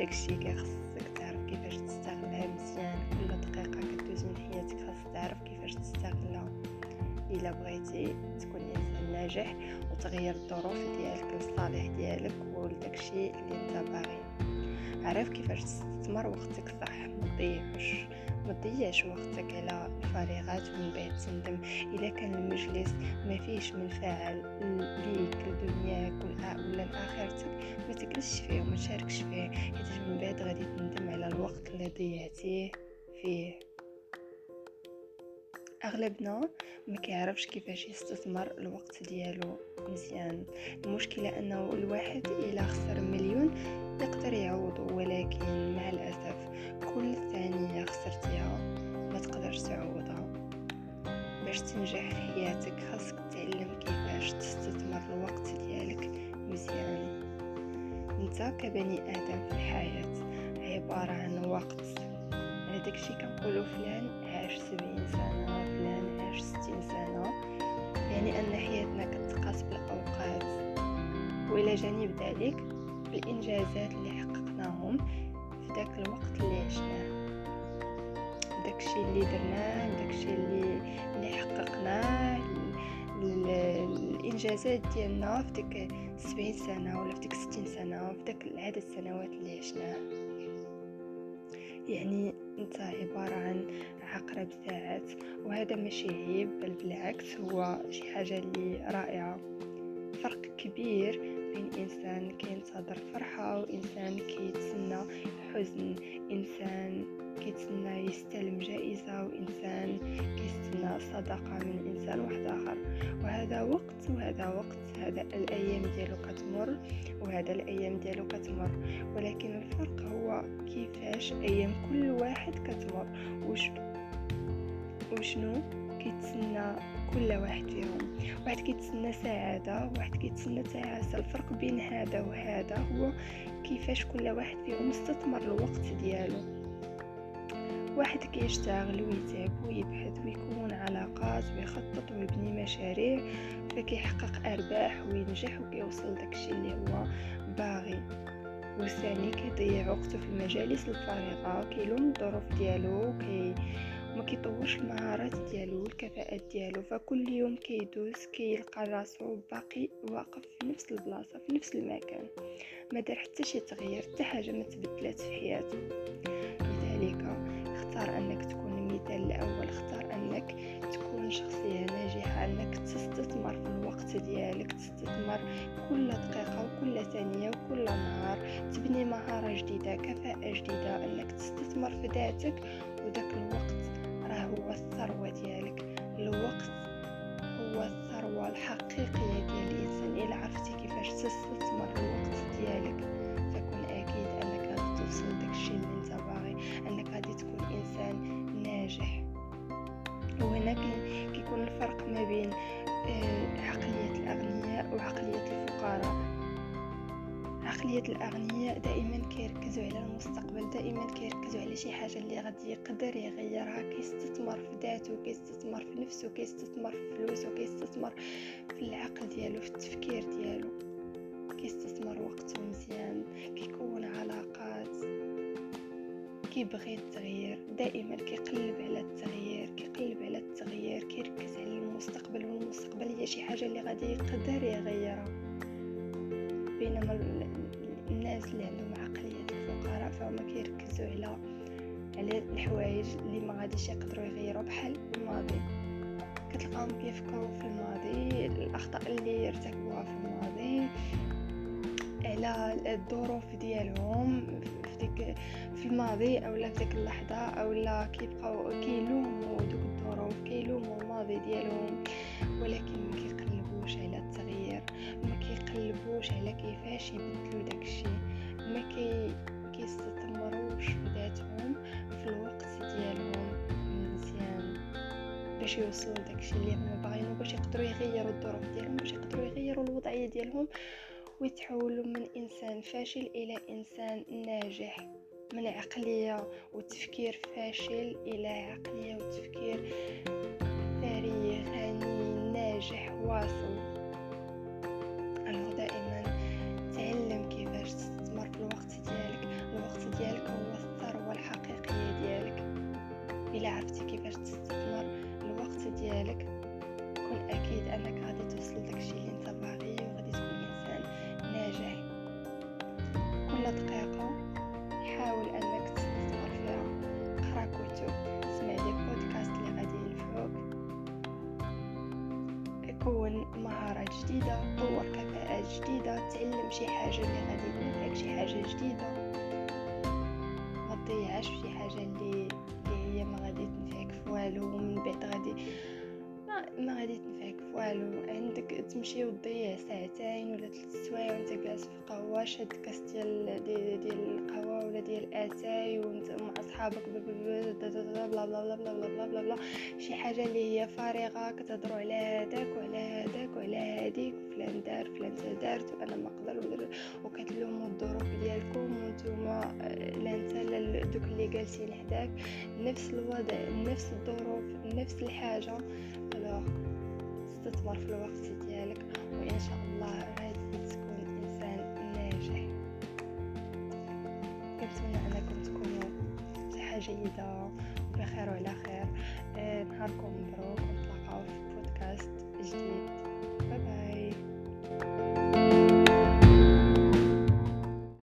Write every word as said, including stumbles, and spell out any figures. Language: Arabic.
داكشي كيخصك تعرف كيفاش تستغلها مزيان. كل دقيقه كدوز من حياتك خاص تعرف كيفاش تستغلها الا بغيتي تكون انسان ناجح وتغير الظروف ديالك للصالح ديالك ولداكشي اللي انت باغي. عرف كيفاش تستثمر وقتك صح، مضيعش مضيعش وقتك على الفراغات ومن بعد تندم. الا كان المجلس ما فيهش منفعه ليك لدنياك ولا لاخرتك ما تجلسش فيه وما تشاركش فيه، حيت من بعد غادي تندم على الوقت اللي ضيعتيه فيه. اغلبنا ما كيعرفش كيفاش يستثمر الوقت ديالو مزيان. المشكله انه الواحد الا خسر مليون يقدر يعوضه، ولكن مع الاسف كل ثانيه خسرتيها ما تقدرش تعوضها. باش تنجح في حياتك خاصك تعلم كيفاش تستثمر الوقت ديالك مزيان. انت كبني ادم في الحياه عباره عن وقت. على داكشي كنقولوا فلان عاش سبعين سنه فلان عاش ستين سنه، يعني ان حياتنا كتقاس بالاوقات والى جانب ذلك بالانجازات اللي حققناهم في داك الوقت اللي عشناه، داكشي اللي درناه، داكشي اللي اللي حققناه، الانجازات ديالنا في داك سبعين سنه ولا في داك ستين سنه وفي داك عدد السنوات اللي عشناه. يعني انت عبارة عن عقرب ساعات، وهذا ماشي عيب بل بالعكس هو شي حاجة اللي رائعة. فرق كبير بين انسان كينتظر فرحة وانسان كيتسنى حزن، انسان كيتسنى يستلم جائزة وانسان كيتسنى صدقة من انسان واحد اخر. وهذا وقت وهذا وقت، هذا الايام ديالو كتمر وهذا الايام ديالو كتمر، ولكن الفرق هو كيفاش ايام كل واحد كتمر وش وشنو كيتسنى كل واحد فيهم. واحد كيتسنى سعادة، واحد كيتسنى تعاسة. الفرق بين هذا وهذا هو كيفاش كل واحد فيهم استثمر الوقت ديالو. واحد كيشتغل ويتعب ويبحث ويكون علاقات ويخطط ويبني مشاريع فكيحقق ارباح وينجح وكيوصل داكشي اللي هو باغي، والثاني كيضيع وقته في المجالس الفارغه كيلوم الظروف ديالو كي ما كيطورش المهارات ديالو والكفاءات ديالو. فكل يوم كيدوز كيلقى راسو باقي واقف في نفس البلاصه في نفس المكان، ما دار حتى شي تغيير، حتى حاجه ما تبدلات في حياته. لذلك اختار انك تكون مثال الاول، اختار انك تكون شخصيه ناجحه، انك تستثمر في الوقت ديالك، تستثمر كل دقيقه وكل ثانيه وكل نهار، تبني مهاره جديده، كفاءه جديده، انك تستثمر في ذاتك. وداك الوقت راه هو الثروه ديالك. الوقت هو الثروه الحقيقيه ديال الانسان. الا عرفتي كيفاش تستثمر الوقت ديالك فكن اكيد انك غتوصل لداكشي اللي انت باغي، انك غادي تكون انسان ناجح. وهنا كيكون الفرق ما بين عقليه الاغنياء وعقليه الفقراء. عقليه الاغنياء دائما كيركزوا على المستقبل، دائما كيركزوا على شي حاجه اللي غادي يقدر يغيرها، كيستثمر في ذاته، كيستثمر في نفسه، كيستثمر في فلوسه، كيستثمر في العقل ديالو، في التفكير ديالو، كيستثمر وقته مزيان، كيكون علاقات، كيبغي التغيير، دائما كيقلب على التغيير، كيقلب على التغيير، كيركز على المستقبل، والمستقبل هي شي حاجه اللي غادي يقدر يغيرها. بينما الناس اللي عندهم عقليه الفقراء فهم كيركزوا على على الحوايج اللي ما غاديش يقدروا يغيروا، بحال الماضي. كتلقاهم كيفكروا في الماضي، الاخطاء اللي ارتكبوها في الماضي، على الظروف ديالهم في ديك في الماضي اولا في ديك اللحظه، اولا كيبقاو كيلوموا دوك الظروف، كيلوموا الماضي ديالهم، ولكن ما كيقلبوش على التغيير، ما كيقلبوش على كيفاش يبدلوا داكشي، ما كي كيستثمروش في ذاتهم في الوقت ديالهم مزيان باش يوصلوا داكشي اللي هما باغيينو، باش يقدروا يغيروا الظروف ديالهم، باش يقدروا يغيروا الوضعيه ديالهم ويتحولوا من انسان فاشل الى انسان ناجح، من عقليه وتفكير فاشل الى عقليه وتفكير ثري غني ناجح واصل. الوضع دائما تعلم كيفاش تستثمر في الوقت ديالك. الوقت خاصك تستثمر الوقت ديالك. كن اكيد انك غادي توصل داكشي اللي انت باغي وغادي تكون انسان ناجح. كل دقيقه حاول انك تستثمر فيها، قرا كتب، سمع دي بودكاست اللي غادي ينفعوك، كون مهارات جديده، طور كفاءات جديده، تعلم شي حاجه اللي غادي تنفعك، شي حاجه جديده، ما تضيعش في شي حاجه اللي هي ما غادي تنفعك في والو، ومن بعد غادي ما ما غادي تنفعك في والو. عندك تمشي وتضيع ساعتين ولا ثلاث سوايع وانت جالس في قهوه، شاد كاس ديال ديال القهوه ولا ديال الاتاي وانت مع اصحابك، بلا بلا بلا بلا بلا بلا بلا، شي حاجه اللي هي فارغه، كتهضروا على هذاك وعلى هذاك وعلى هذيك، فلان دار فلان دارت وانا ما نقدر، وكتلوموا الظروف ديالكم وانتوما لا نتا دوك اللي جالسين حداك، نفس الوضع، نفس الظروف، نفس الحاجه. الوغ استثمر في الوقت ديالك وان شاء الله غادي تكون انسان ناجح. كنتمنى انكم تكونوا بصحه جيده وبخير وعلى خير. نهاركم مبروك، ونتلاقاو في بودكاست جديد.